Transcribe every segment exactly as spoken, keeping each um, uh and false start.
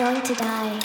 going to die.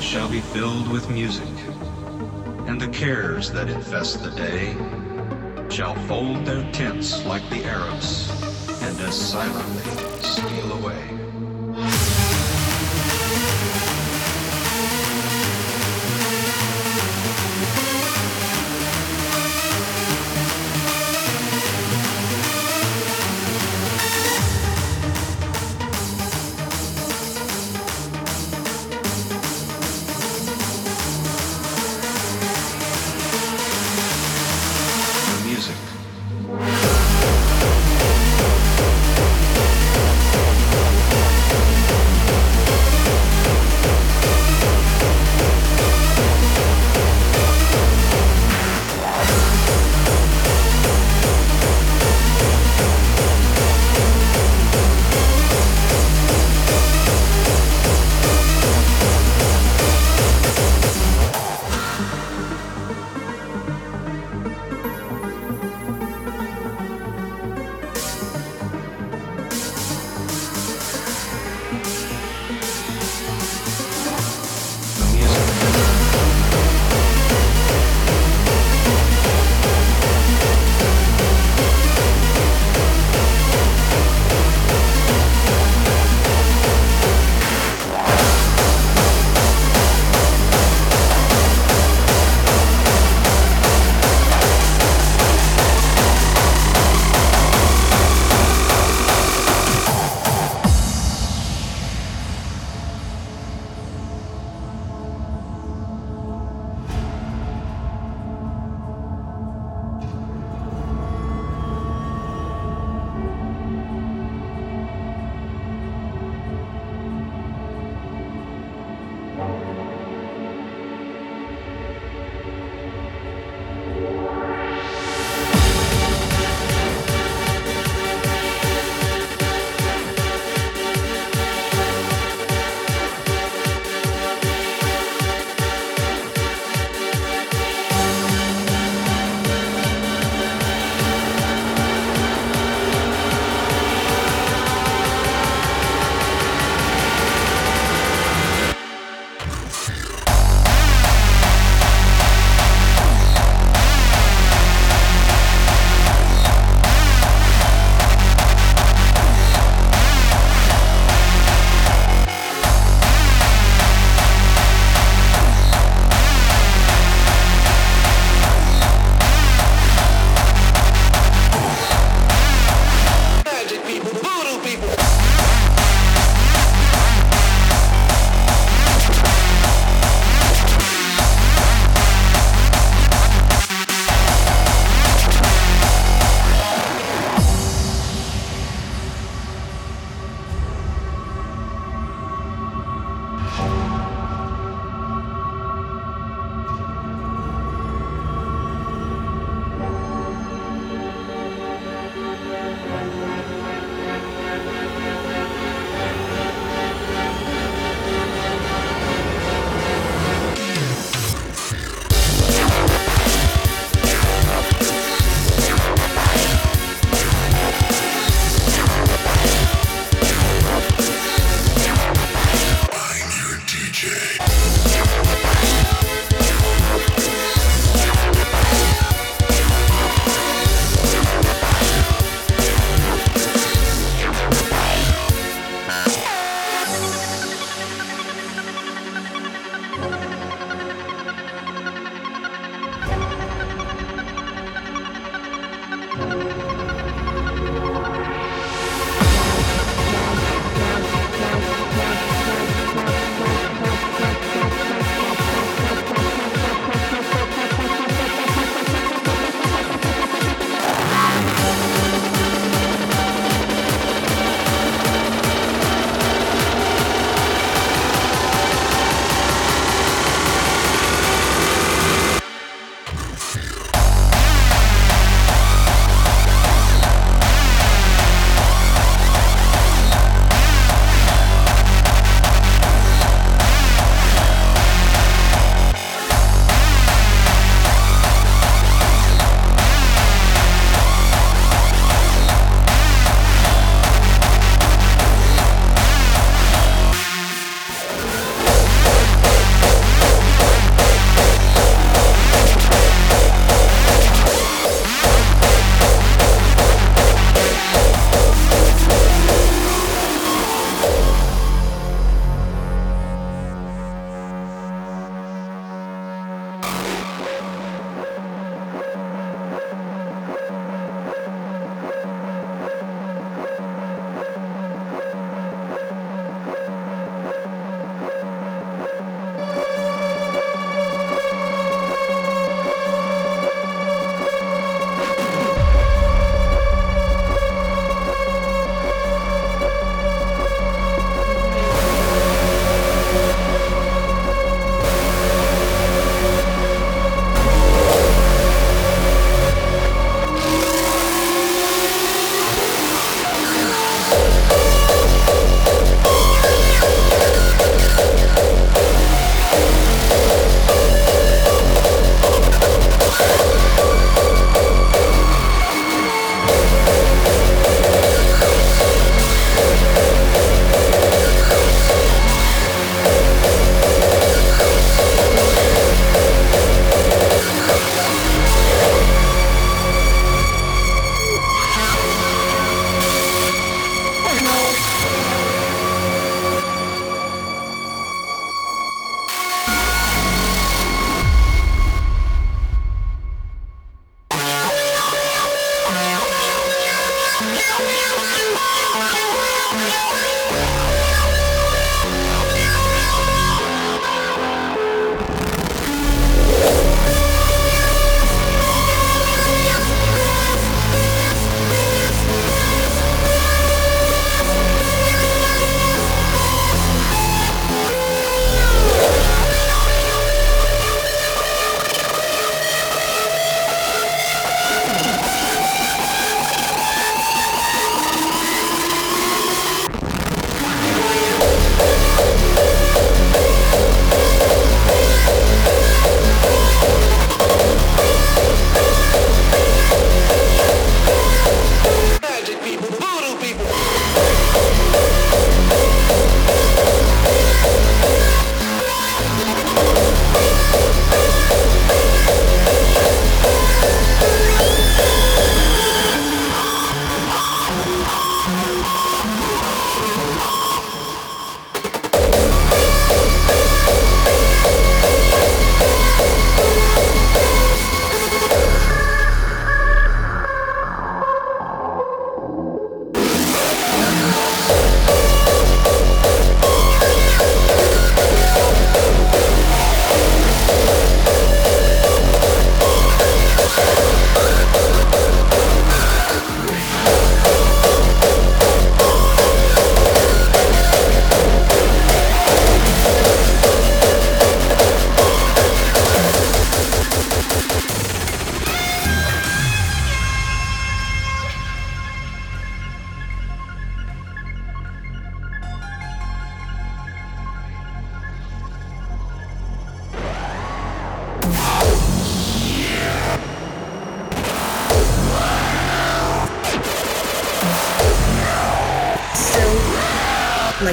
Shall be filled with music, and the cares that infest the day shall fold their tents like the Arabs, and as silently steal away.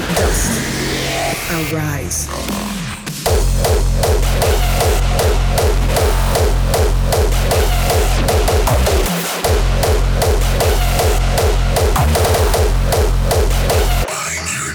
like dust, I'll rise. I'm your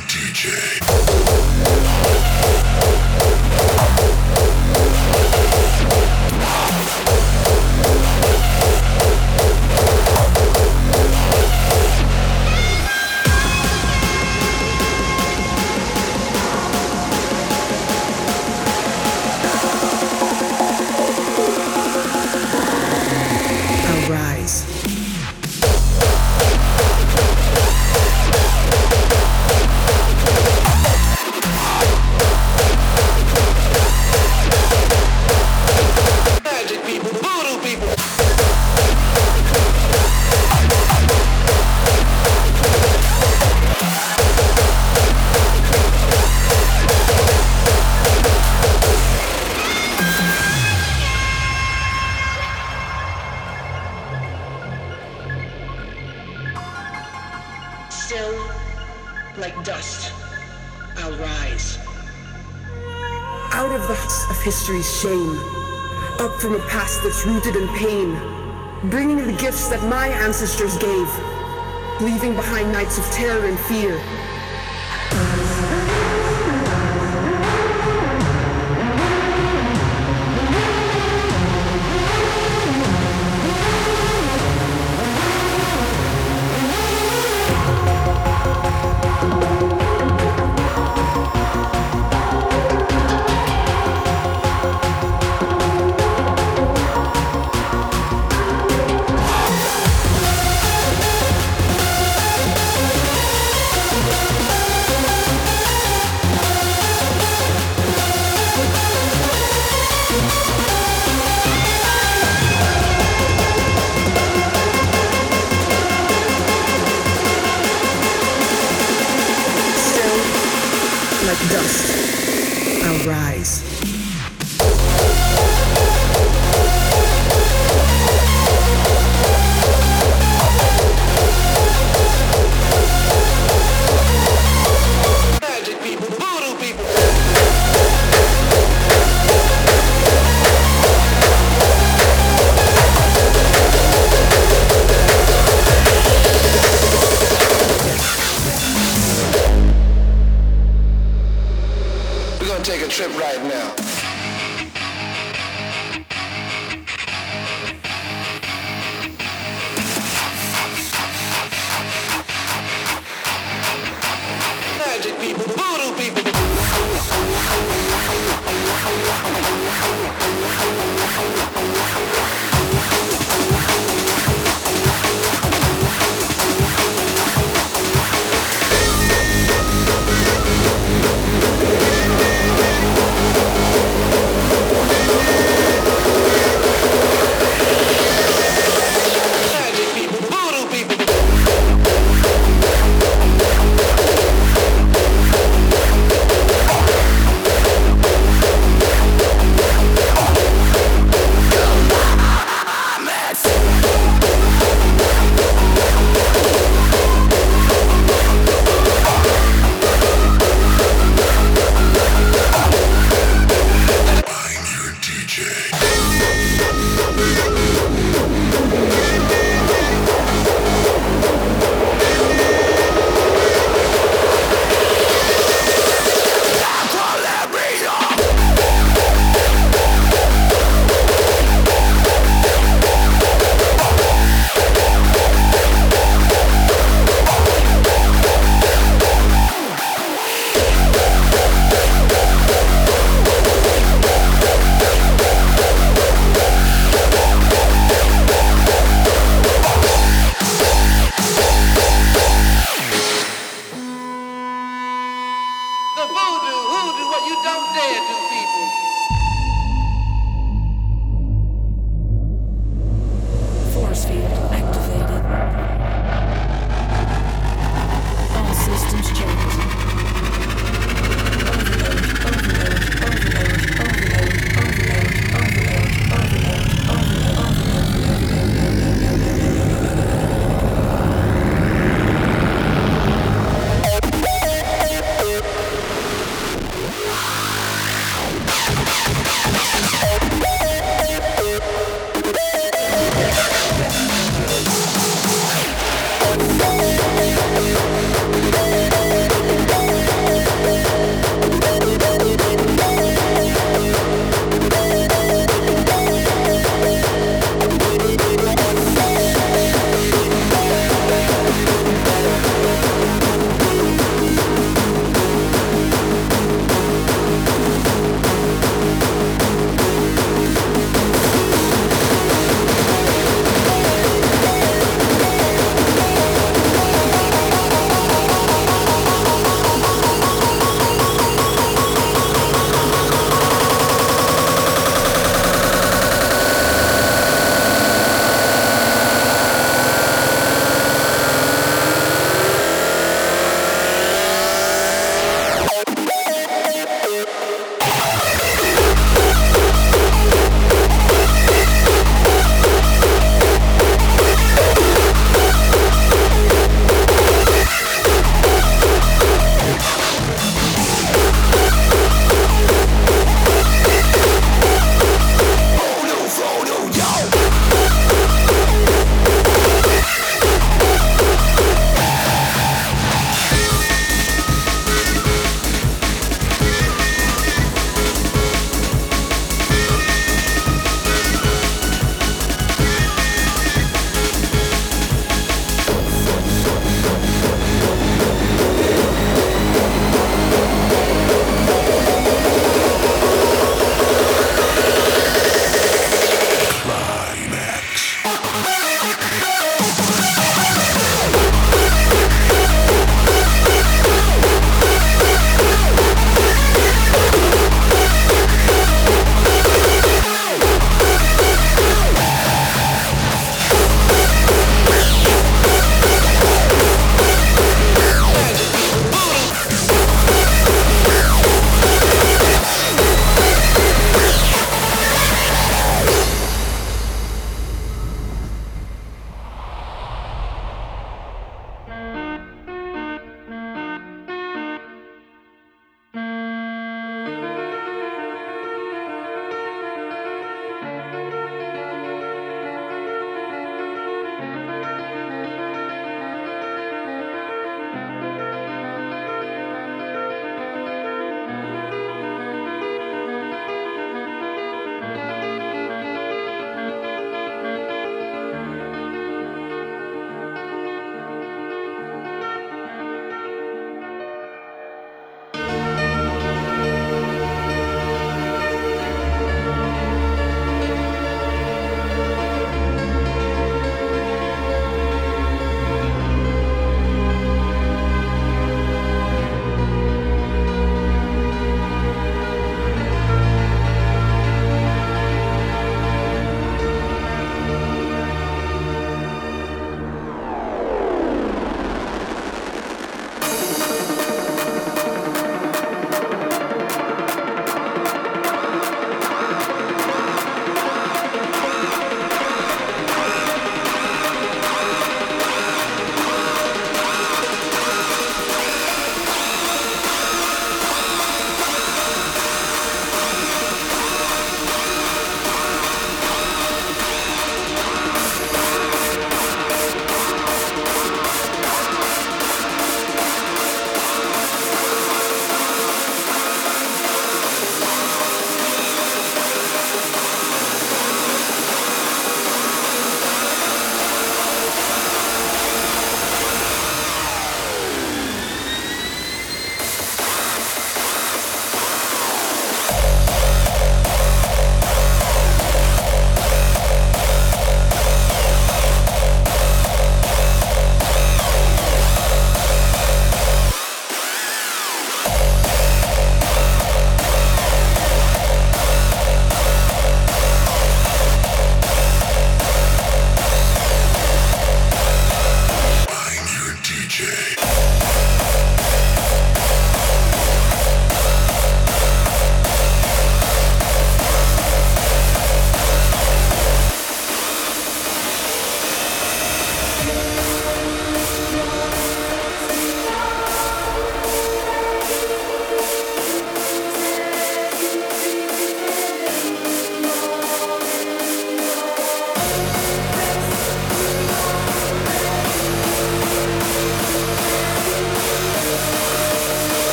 Shame, up from a past that's rooted in pain, bringing the gifts that my ancestors gave, leaving behind nights of terror and fear.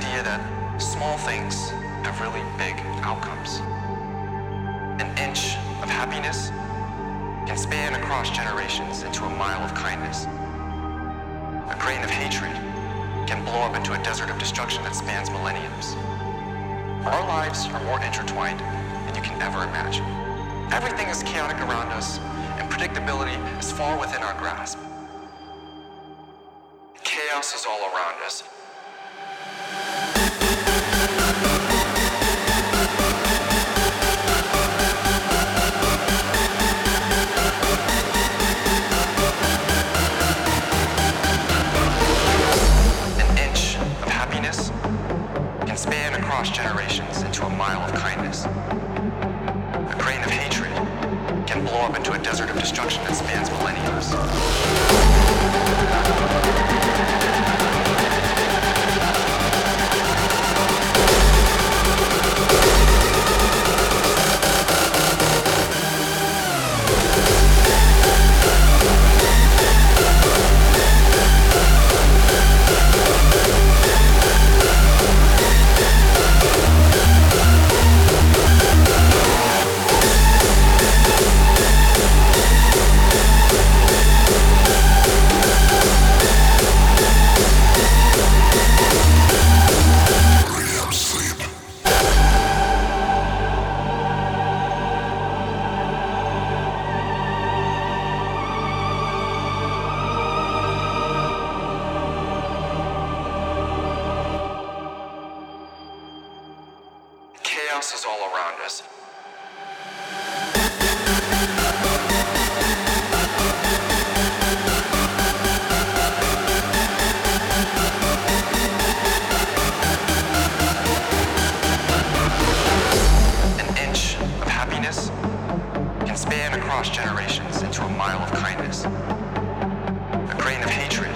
idea that small things have really big outcomes. An inch of happiness can span across generations into a mile of kindness. A grain of hatred can blow up into a desert of destruction that spans millenniums. Our lives are more intertwined than you can ever imagine. Everything is chaotic around us, and predictability is far within our grasp. Chaos is all around us. Span across generations into a mile of kindness. A grain of hatred can blow up into a desert of destruction that spans millenniums. Is all around us. An inch of happiness can span across generations into a mile of kindness. A grain of hatred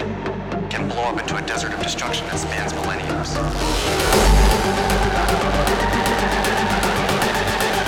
can blow up into a desert of destruction that spans millenniums. We'll be right back.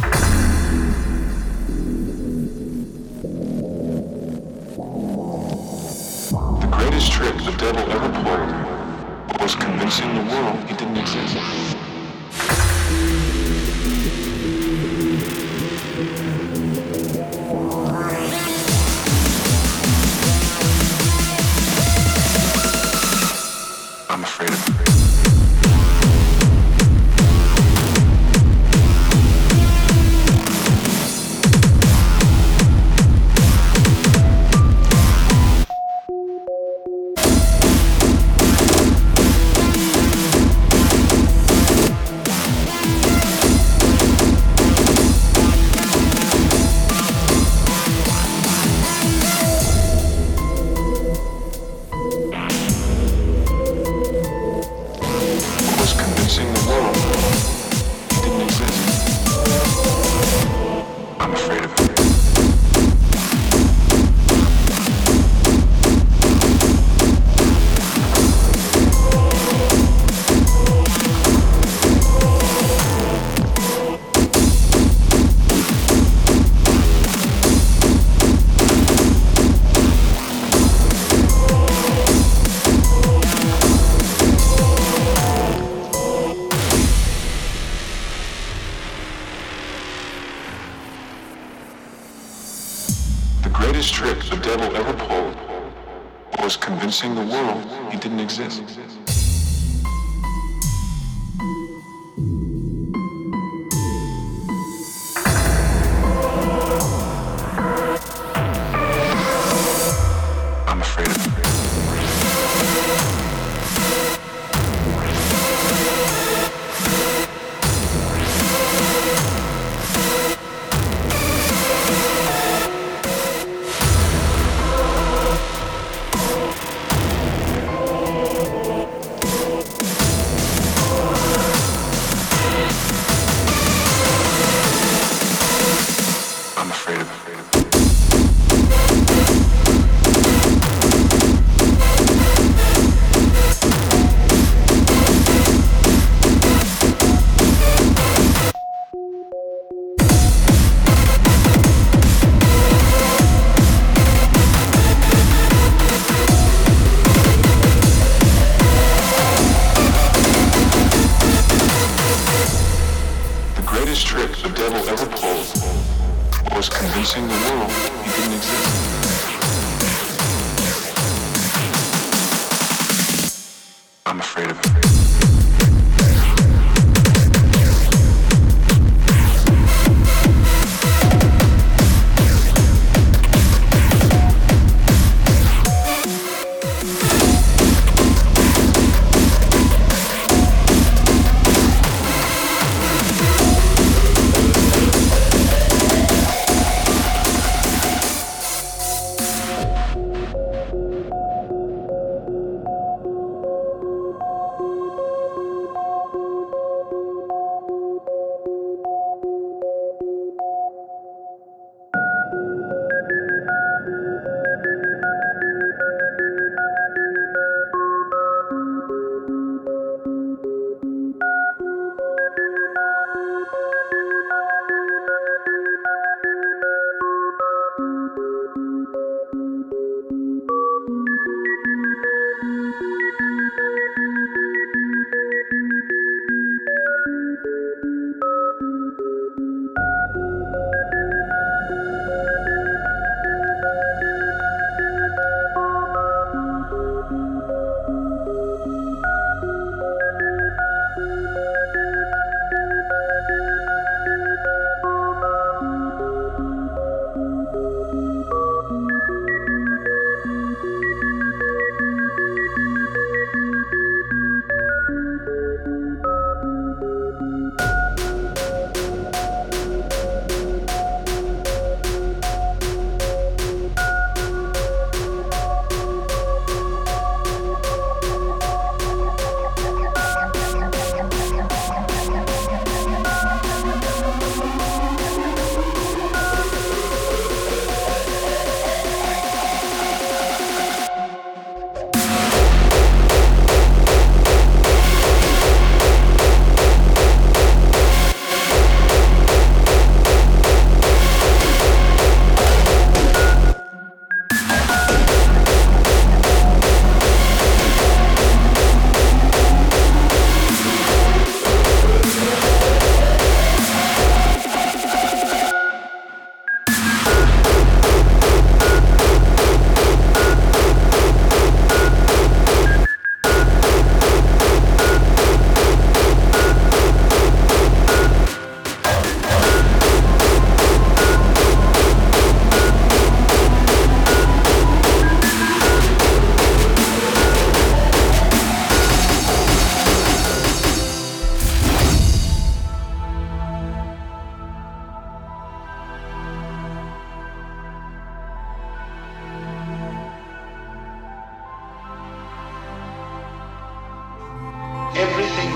The greatest trick the devil ever pulled was convincing the world he didn't exist. The greatest trick the devil ever pulled was convincing the world he didn't exist. I'm afraid of convincing the world he didn't exist. I'm afraid of it.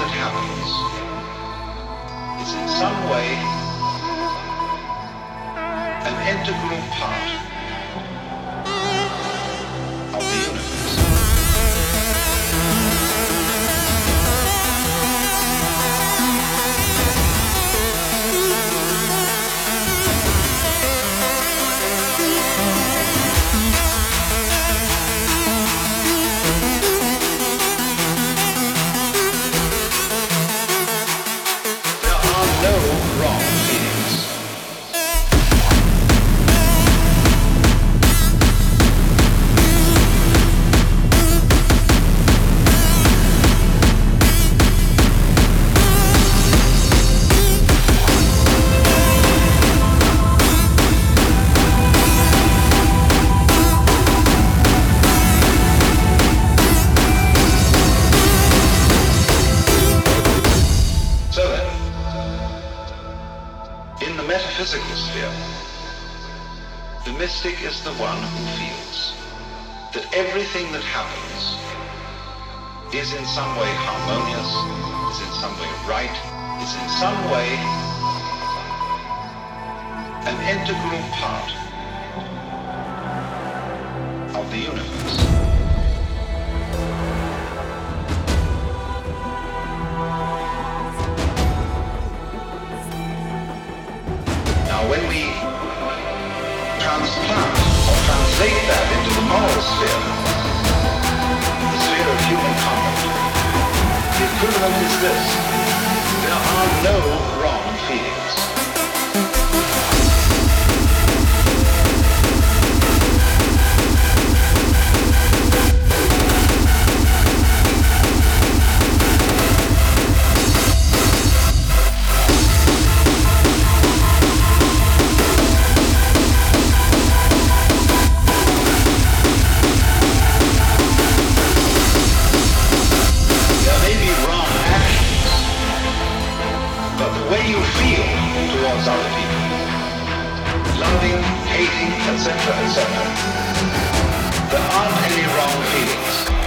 that happens is in some way an integral part. Metaphysical sphere, the mystic is the one who feels that everything that happens is in some way harmonious, is in some way right, is in some way an integral part of the universe. When we transplant or translate that into the moral sphere, the sphere of human conduct, the equivalent is this: there are no wrong feelings. Hating, et cetera, et cetera. There aren't any wrong feelings.